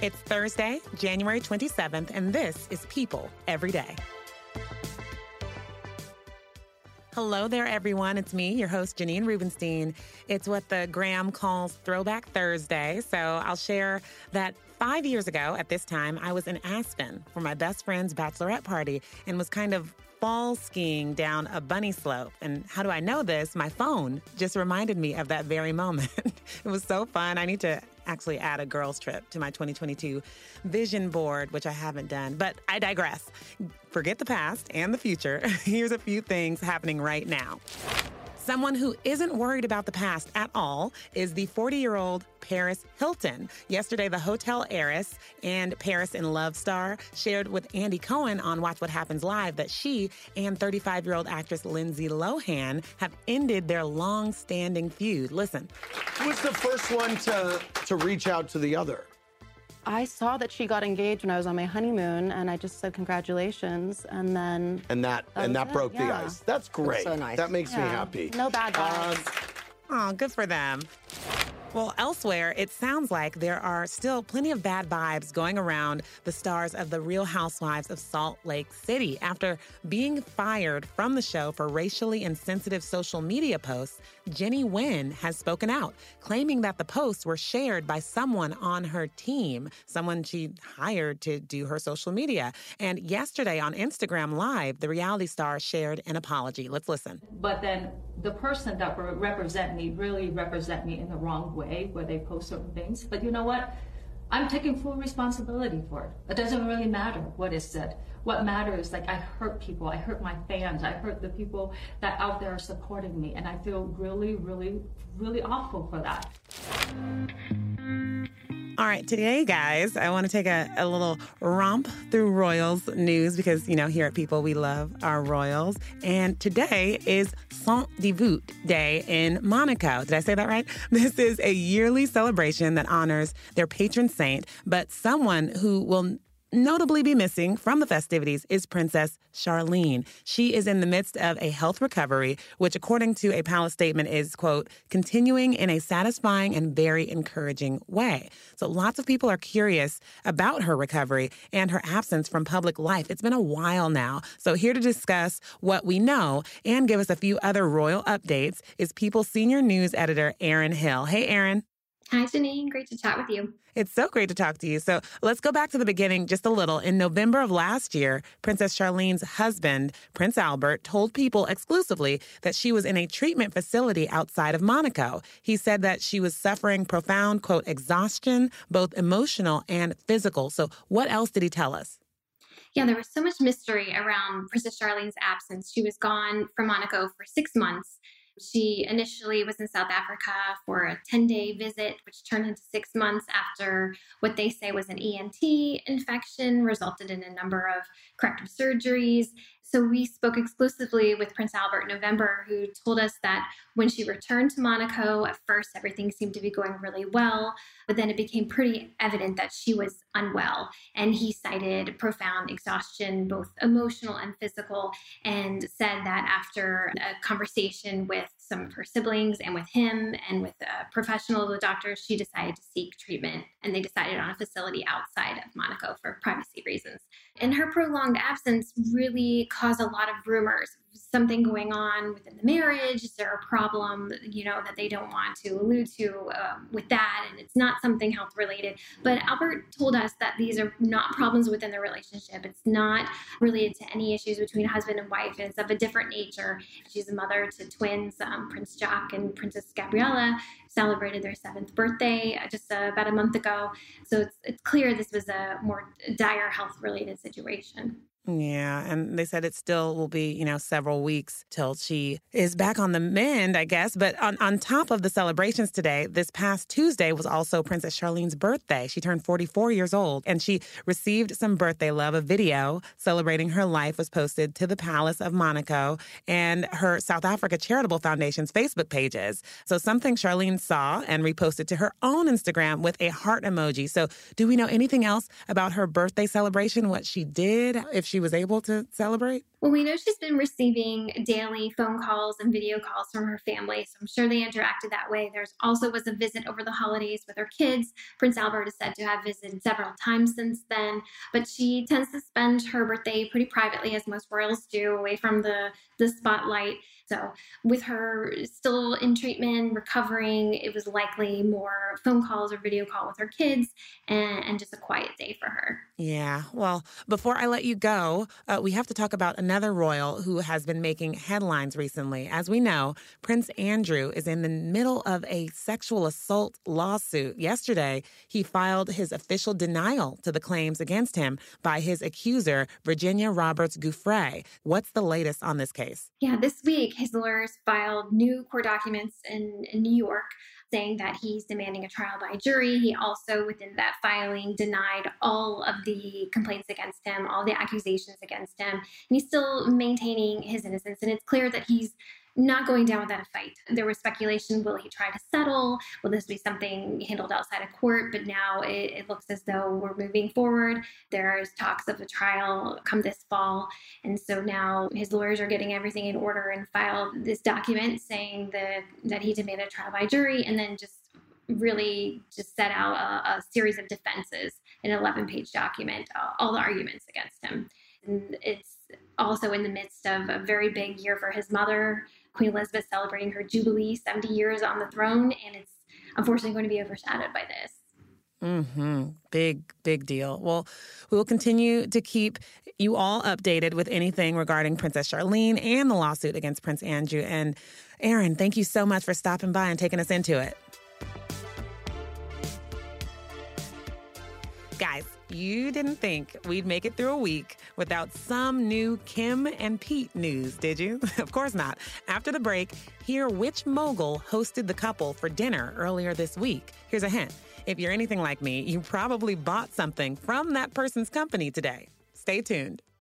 It's Thursday, January 27th, and this is People Every Day. Hello there, everyone. It's me, your host, Janine Rubenstein. It's what the gram calls Throwback Thursday, so I'll share that 5 years ago at this time, I was in Aspen for my best friend's bachelorette party and was kind of fall skiing down a bunny slope. And how do I know this? My phone just reminded me of that very moment. It was so fun. I need to actually add a girls trip to my 2022 vision board, which I haven't done, but I digress. Forget the past and the future. Here's a few things happening right now. Someone who isn't worried about the past at all is the 40-year-old Paris Hilton. Yesterday, the hotel heiress and Paris in Love star shared with Andy Cohen on Watch What Happens Live that she and 35-year-old actress Lindsay Lohan have ended their long-standing feud. Listen. Who was the first one to reach out to the other? I saw that she got engaged when I was on my honeymoon, and I just said congratulations, and then that broke the ice. That's great. That's so nice. That makes me happy. No bad vibes. Oh, good for them. Well, elsewhere, it sounds like there are still plenty of bad vibes going around the stars of The Real Housewives of Salt Lake City. After being fired from the show for racially insensitive social media posts, Jenny Nguyen has spoken out, claiming that the posts were shared by someone on her team, someone she hired to do her social media. And yesterday on Instagram Live, the reality star shared an apology. Let's listen. But then the person that represent me really represent me in the wrong way, where they post certain things. But you know what? I'm taking full responsibility for it. It doesn't really matter what is said. What matters is, like, I hurt people. I hurt my fans. I hurt the people that out there are supporting me. And I feel really, really, really awful for that. All right, today, guys, I want to take a little romp through Royals news because, you know, here at People, we love our Royals. And today is Saint Devout Day in Monaco. Did I say that right? This is a yearly celebration that honors their patron saint, but someone who will notably be missing from the festivities is Princess Charlene. She is in the midst of a health recovery, which according to a palace statement is, quote, continuing in a satisfying and very encouraging way. So lots of people are curious about her recovery and her absence from public life. It's been a while now. So here to discuss what we know and give us a few other royal updates is People senior news editor Erin Hill. Hey, Erin. Hi, Janine. Great to chat with you. It's so great to talk to you. So let's go back to the beginning just a little. In November of last year, Princess Charlene's husband, Prince Albert, told People exclusively that she was in a treatment facility outside of Monaco. He said that she was suffering profound, quote, exhaustion, both emotional and physical. So what else did he tell us? Yeah, there was so much mystery around Princess Charlene's absence. She was gone from Monaco for 6 months. She initially was in South Africa for a 10-day visit, which turned into 6 months after what they say was an ENT infection, resulted in a number of corrective surgeries. So we spoke exclusively with Prince Albert in November, who told us that when she returned to Monaco, at first everything seemed to be going really well, but then it became pretty evident that she was unwell. And he cited profound exhaustion, both emotional and physical, and said that after a conversation with some of her siblings and with him and with a professional, the doctor, she decided to seek treatment. And they decided on a facility outside of Monaco for privacy reasons. And her prolonged absence really caused a lot of rumors. Something going on within the marriage. Is there a problem, you know, that they don't want to allude to with that? And it's not something health related. But Albert told us that these are not problems within the relationship. It's not related to any issues between husband and wife. And it's of a different nature. She's a mother to twins, Prince Jacques and Princess Gabriella, celebrated their 7th birthday just about a month ago. So it's clear this was a more dire health related situation. Yeah, and they said it still will be, you know, several weeks till she is back on the mend, I guess. But on top of the celebrations today, this past Tuesday was also Princess Charlene's birthday. She turned 44 years old, and she received some birthday love. A video celebrating her life was posted to the Palace of Monaco and her South Africa Charitable Foundation's Facebook pages. So something Charlene saw and reposted to her own Instagram with a heart emoji. So do we know anything else about her birthday celebration, what she did, if she was able to celebrate? Well, we know she's been receiving daily phone calls and video calls from her family, so I'm sure they interacted that way. There's also was a visit over the holidays with her kids. Prince Albert is said to have visited several times since then, but she tends to spend her birthday pretty privately, as most royals do, away from the spotlight. So with her still in treatment, recovering, it was likely more phone calls or video call with her kids and just a quiet day for her. Yeah. Well, before I let you go, we have to talk about another royal who has been making headlines recently. As we know, Prince Andrew is in the middle of a sexual assault lawsuit. Yesterday, he filed his official denial to the claims against him by his accuser, Virginia Roberts Gouffre. What's the latest on this case? Yeah, this week, his lawyers filed new court documents in New York saying that he's demanding a trial by jury. He also, within that filing, denied all of the complaints against him, all the accusations against him, and he's still maintaining his innocence. And it's clear that he's not going down without a fight. There was speculation, will he try to settle? Will this be something handled outside of court? But now it looks as though we're moving forward. There's talks of a trial come this fall. And so now his lawyers are getting everything in order and filed this document saying that he demanded a trial by jury, and then just really just set out a series of defenses, an 11-page document, all the arguments against him. And it's also in the midst of a very big year for his mother, Queen Elizabeth, celebrating her jubilee, 70 years on the throne, and it's unfortunately going to be overshadowed by this. Mm-hmm. Big, big deal. Well, we will continue to keep you all updated with anything regarding Princess Charlene and the lawsuit against Prince Andrew. And Erin, thank you so much for stopping by and taking us into it. Guys, you didn't think we'd make it through a week without some new Kim and Pete news, did you? Of course not. After the break, hear which mogul hosted the couple for dinner earlier this week. Here's a hint. If you're anything like me, you probably bought something from that person's company today. Stay tuned.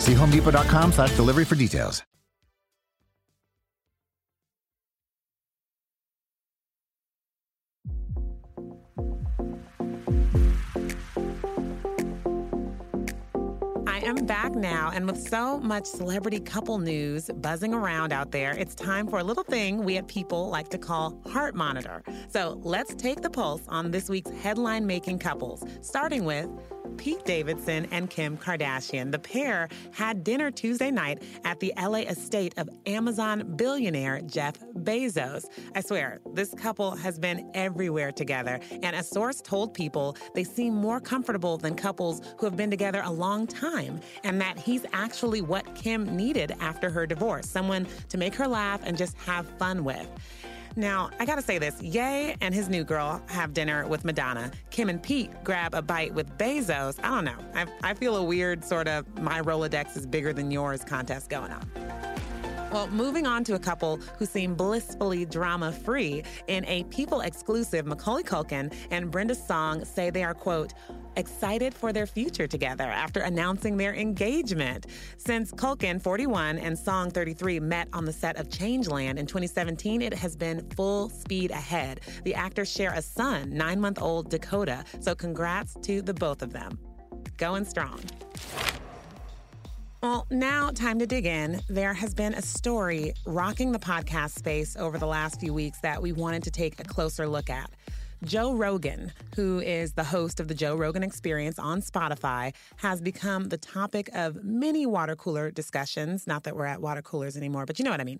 See homedepot.com/delivery for details. I'm back now, and with so much celebrity couple news buzzing around out there, it's time for a little thing we at People like to call Heart Monitor. So let's take the pulse on this week's headline-making couples, starting with Pete Davidson and Kim Kardashian. The pair had dinner Tuesday night at the LA estate of Amazon billionaire Jeff Bezos. I swear, this couple has been everywhere together, and a source told People they seem more comfortable than couples who have been together a long time, and that he's actually what Kim needed after her divorce, someone to make her laugh and just have fun with. Now, I gotta say this, Ye and his new girl have dinner with Madonna. Kim and Pete grab a bite with Bezos. I don't know. I feel a weird sort of my Rolodex is bigger than yours contest going on. Well, moving on to a couple who seem blissfully drama-free. In a People exclusive, Macaulay Culkin and Brenda Song say they are, quote, excited for their future together after announcing their engagement. Since Culkin, 41, and Song, 33, met on the set of Changeland in 2017, it has been full speed ahead. The actors share a son, 9-month-old Dakota, so congrats to the both of them. Going strong. Well, now time to dig in. There has been a story rocking the podcast space over the last few weeks that we wanted to take a closer look at. Joe Rogan, who is the host of the Joe Rogan Experience on Spotify, has become the topic of many water cooler discussions. Not that we're at water coolers anymore, but you know what I mean.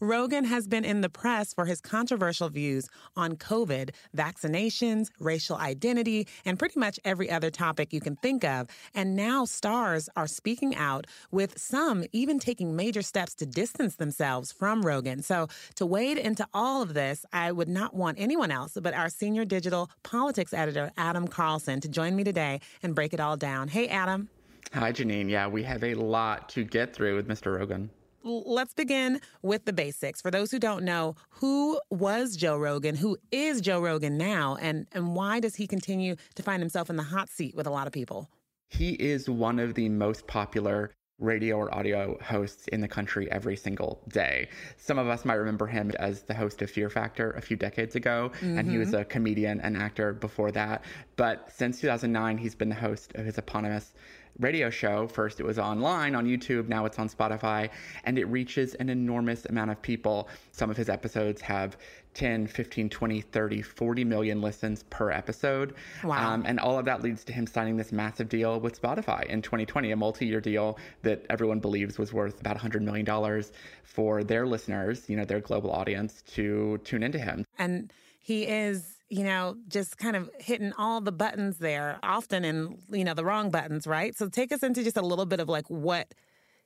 Rogan has been in the press for his controversial views on COVID, vaccinations, racial identity, and pretty much every other topic you can think of. And now stars are speaking out, with some even taking major steps to distance themselves from Rogan. So to wade into all of this, I would not want anyone else but our senior digital politics editor, Adam Carlson, to join me today and break it all down. Hey, Adam. Hi, Janine. Yeah, we have a lot to get through with Mr. Rogan. Let's begin with the basics. For those who don't know, who was Joe Rogan? Who is Joe Rogan now? And why does he continue to find himself in the hot seat with a lot of people? He is one of the most popular radio or audio hosts in the country every single day. Some of us might remember him as the host of Fear Factor a few decades ago, and he was a comedian and actor before that. But since 2009, he's been the host of his eponymous radio show. First, it was online on YouTube. Now it's on Spotify, and it reaches an enormous amount of people. Some of his episodes have 10, 15, 20, 30, 40 million listens per episode. Wow. And all of that leads to him signing this massive deal with Spotify in 2020, a multi-year deal that everyone believes was worth about $100 million for their listeners, you know, their global audience, to tune into him. And he is, you know, just kind of hitting all the buttons there, often in, you know, the wrong buttons, right? So take us into just a little bit of like what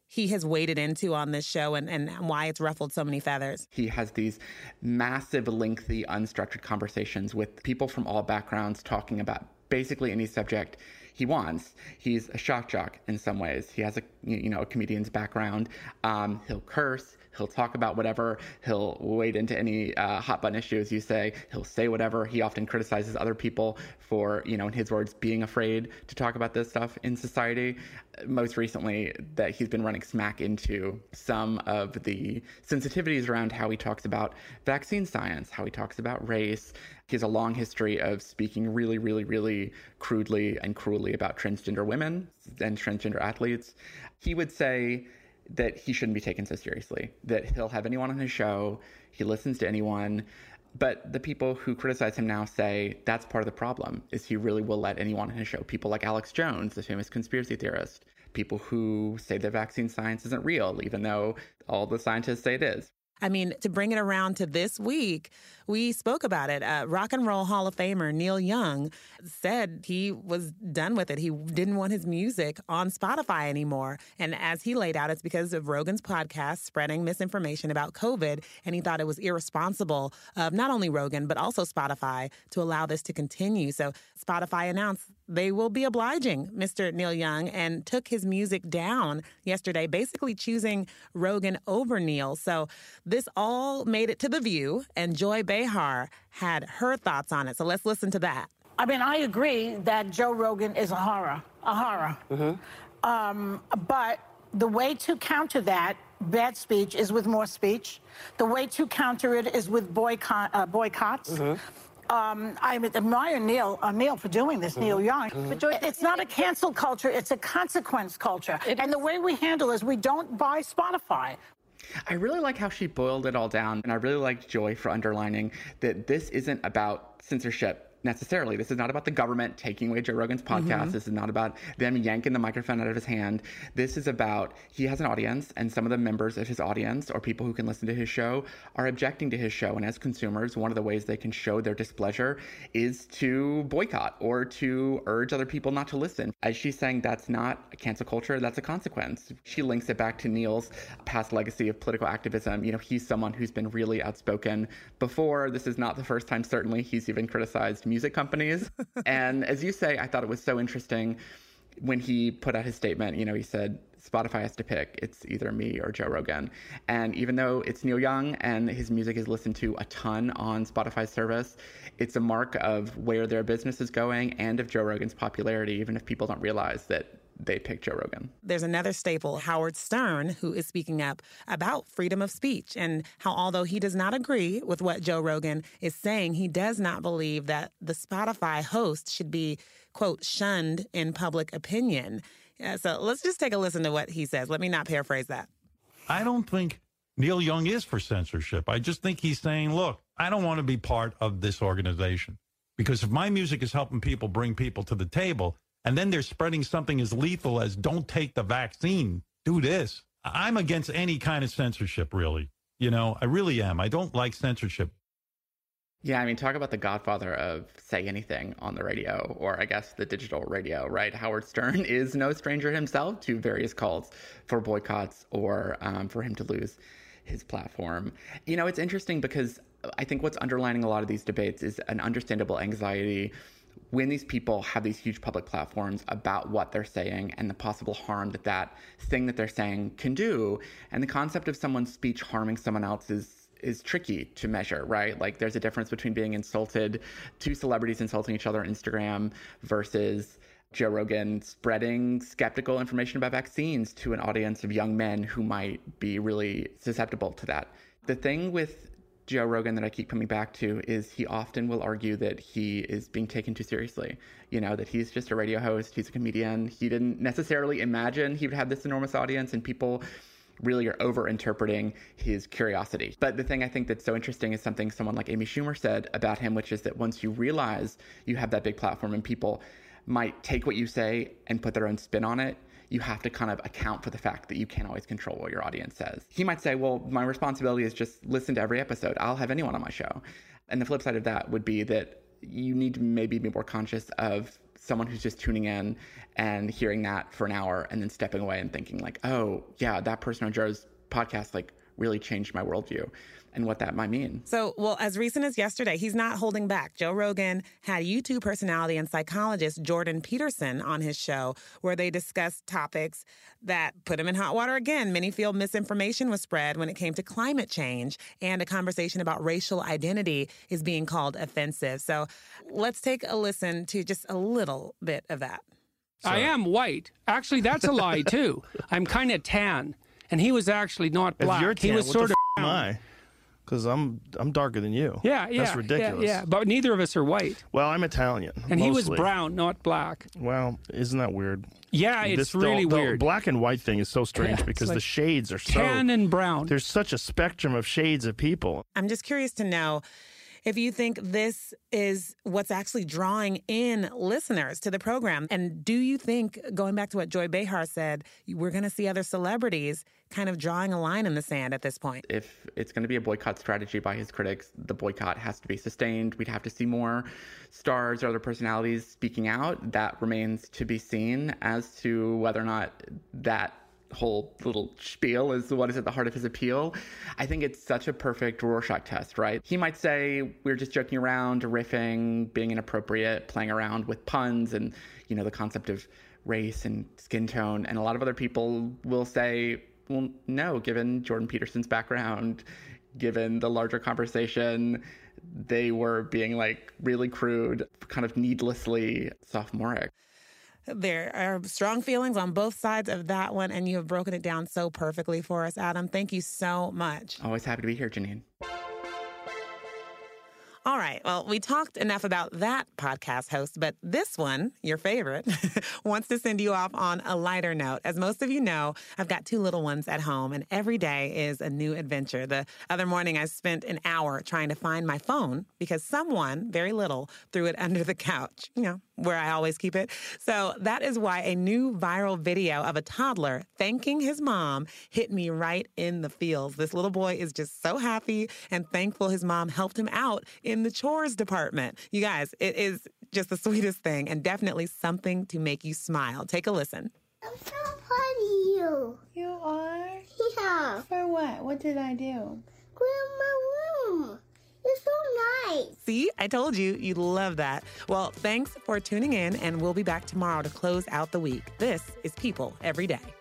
he has waded into on this show and why it's ruffled so many feathers. He has these massive, lengthy, unstructured conversations with people from all backgrounds talking about basically any subject he wants. He's a shock jock in some ways. He has a comedian's background. He'll curse. He'll talk about whatever. He'll wade into any hot button issue, as you say. He'll say whatever. He often criticizes other people for, you know, in his words, being afraid to talk about this stuff in society. Most recently, that he's been running smack into some of the sensitivities around how he talks about vaccine science, how he talks about race. He has a long history of speaking really, really, really crudely and cruelly about transgender women and transgender athletes. He would say that he shouldn't be taken so seriously, that he'll have anyone on his show, he listens to anyone. But the people who criticize him now say that's part of the problem, is he really will let anyone on his show. People like Alex Jones, the famous conspiracy theorist, people who say that vaccine science isn't real, even though all the scientists say it is. I mean, to bring it around to this week, we spoke about it. Rock and Roll Hall of Famer Neil Young said he was done with it. He didn't want his music on Spotify anymore. And as he laid out, it's because of Rogan's podcast spreading misinformation about COVID. And he thought it was irresponsible of not only Rogan, but also Spotify to allow this to continue. So Spotify announced they will be obliging Mr. Neil Young and took his music down yesterday, basically choosing Rogan over Neil. So this all made it to The View, and Joy Behar had her thoughts on it. So let's listen to that. I mean, I agree that Joe Rogan is a horror. Mm-hmm. But the way to counter that bad speech is with more speech. The way to counter it is with boycotts. Mm-hmm. I admire Neil for doing this, mm-hmm. Neil Young. Mm-hmm. But Joy, it's not a cancel culture. It's a consequence culture. And the way we handle it is we don't buy Spotify. I really like how she boiled it all down, and I really liked Joy for underlining that this isn't about censorship necessarily. This is not about the government taking away Joe Rogan's podcast. Mm-hmm. This is not about them yanking the microphone out of his hand. This is about he has an audience, and some of the members of his audience or people who can listen to his show are objecting to his show. And as consumers, one of the ways they can show their displeasure is to boycott or to urge other people not to listen. As she's saying, that's not a cancel culture. That's a consequence. She links it back to Neil's past legacy of political activism. You know, he's someone who's been really outspoken before. This is not the first time, certainly. He's even criticized music companies. And as you say, I thought it was so interesting when he put out his statement. You know, he said, Spotify has to pick. It's either me or Joe Rogan. And even though it's Neil Young and his music is listened to a ton on Spotify's service, it's a mark of where their business is going and of Joe Rogan's popularity, even if people don't realize that they picked Joe Rogan. There's another staple, Howard Stern, who is speaking up about freedom of speech and how, although he does not agree with what Joe Rogan is saying, he does not believe that the Spotify host should be, quote, shunned in public opinion. Yeah, so let's just take a listen to what he says. Let me not paraphrase that. I don't think Neil Young is for censorship. I just think he's saying, look, I don't want to be part of this organization, because if my music is helping people bring people to the table, and then they're spreading something as lethal as don't take the vaccine, do this. I'm against any kind of censorship, really. You know, I really am. I don't like censorship. Yeah, I mean, talk about the godfather of say anything on the radio, or I guess the digital radio, right? Howard Stern is no stranger himself to various calls for boycotts or for him to lose his platform. You know, it's interesting because I think what's underlining a lot of these debates is an understandable anxiety when these people have these huge public platforms about what they're saying and the possible harm that that thing that they're saying can do. And the concept of someone's speech harming someone else's is tricky to measure, right? Like there's a difference between being insulted, two celebrities insulting each other on Instagram, versus Joe Rogan spreading skeptical information about vaccines to an audience of young men who might be really susceptible to that. The thing with Joe Rogan that I keep coming back to is he often will argue that he is being taken too seriously, you know, that he's just a radio host, he's a comedian. He didn't necessarily imagine he would have this enormous audience, and people really are over-interpreting his curiosity. But the thing I think that's so interesting is something someone like Amy Schumer said about him, which is that once you realize you have that big platform and people might take what you say and put their own spin on it, you have to kind of account for the fact that you can't always control what your audience says. He might say, well, my responsibility is just listen to every episode. I'll have anyone on my show. And the flip side of that would be that you need to maybe be more conscious of someone who's just tuning in and hearing that for an hour and then stepping away and thinking like, oh, yeah, that person on Joe's podcast, like, really changed my worldview and what that might mean. So, well, as recent as yesterday, he's not holding back. Joe Rogan had YouTube personality and psychologist Jordan Peterson on his show, where they discussed topics that put him in hot water again. Many feel misinformation was spread when it came to climate change, and a conversation about racial identity is being called offensive. So let's take a listen to just a little bit of that. So. I am white. Actually, that's a lie, too. I'm kind of tan. And he was actually not black. If you're tan, he was sort of my, because I'm darker than you. Yeah, that's ridiculous. Yeah, but neither of us are white. Well, I'm Italian, and mostly. He was brown, not black. Well, isn't that weird? Yeah, it's really weird. The black and white thing is so strange because like the shades are so tan and brown. There's such a spectrum of shades of people. I'm just curious to know if you think this is what's actually drawing in listeners to the program. And do you think, going back to what Joy Behar said, we're going to see other celebrities kind of drawing a line in the sand at this point? If it's going to be a boycott strategy by his critics, the boycott has to be sustained. We'd have to see more stars or other personalities speaking out. That remains to be seen as to whether or not that whole little spiel is what is at the heart of his appeal. I think it's such a perfect Rorschach test, right? He might say, we're just joking around, riffing, being inappropriate, playing around with puns and, you know, the concept of race and skin tone. And a lot of other people will say, well, no, given Jordan Peterson's background, given the larger conversation, they were being like really crude, kind of needlessly sophomoric. There are strong feelings on both sides of that one, and you have broken it down so perfectly for us, Adam. Thank you so much. Always happy to be here, Janine. All right. Well, we talked enough about that podcast host, but this one, your favorite, wants to send you off on a lighter note. As most of you know, I've got two little ones at home, and every day is a new adventure. The other morning, I spent an hour trying to find my phone because someone, very little, threw it under the couch, you know, where I always keep it. So that is why a new viral video of a toddler thanking his mom hit me right in the feels. This little boy is just so happy and thankful his mom helped him out in the chores department. You guys, it is just the sweetest thing and definitely something to make you smile. Take a listen. I'm so proud of you. You are? Yeah. For what? What did I do? Go in my room. You're so nice. See, I told you, you'd love that. Well, thanks for tuning in, and we'll be back tomorrow to close out the week. This is People Every Day.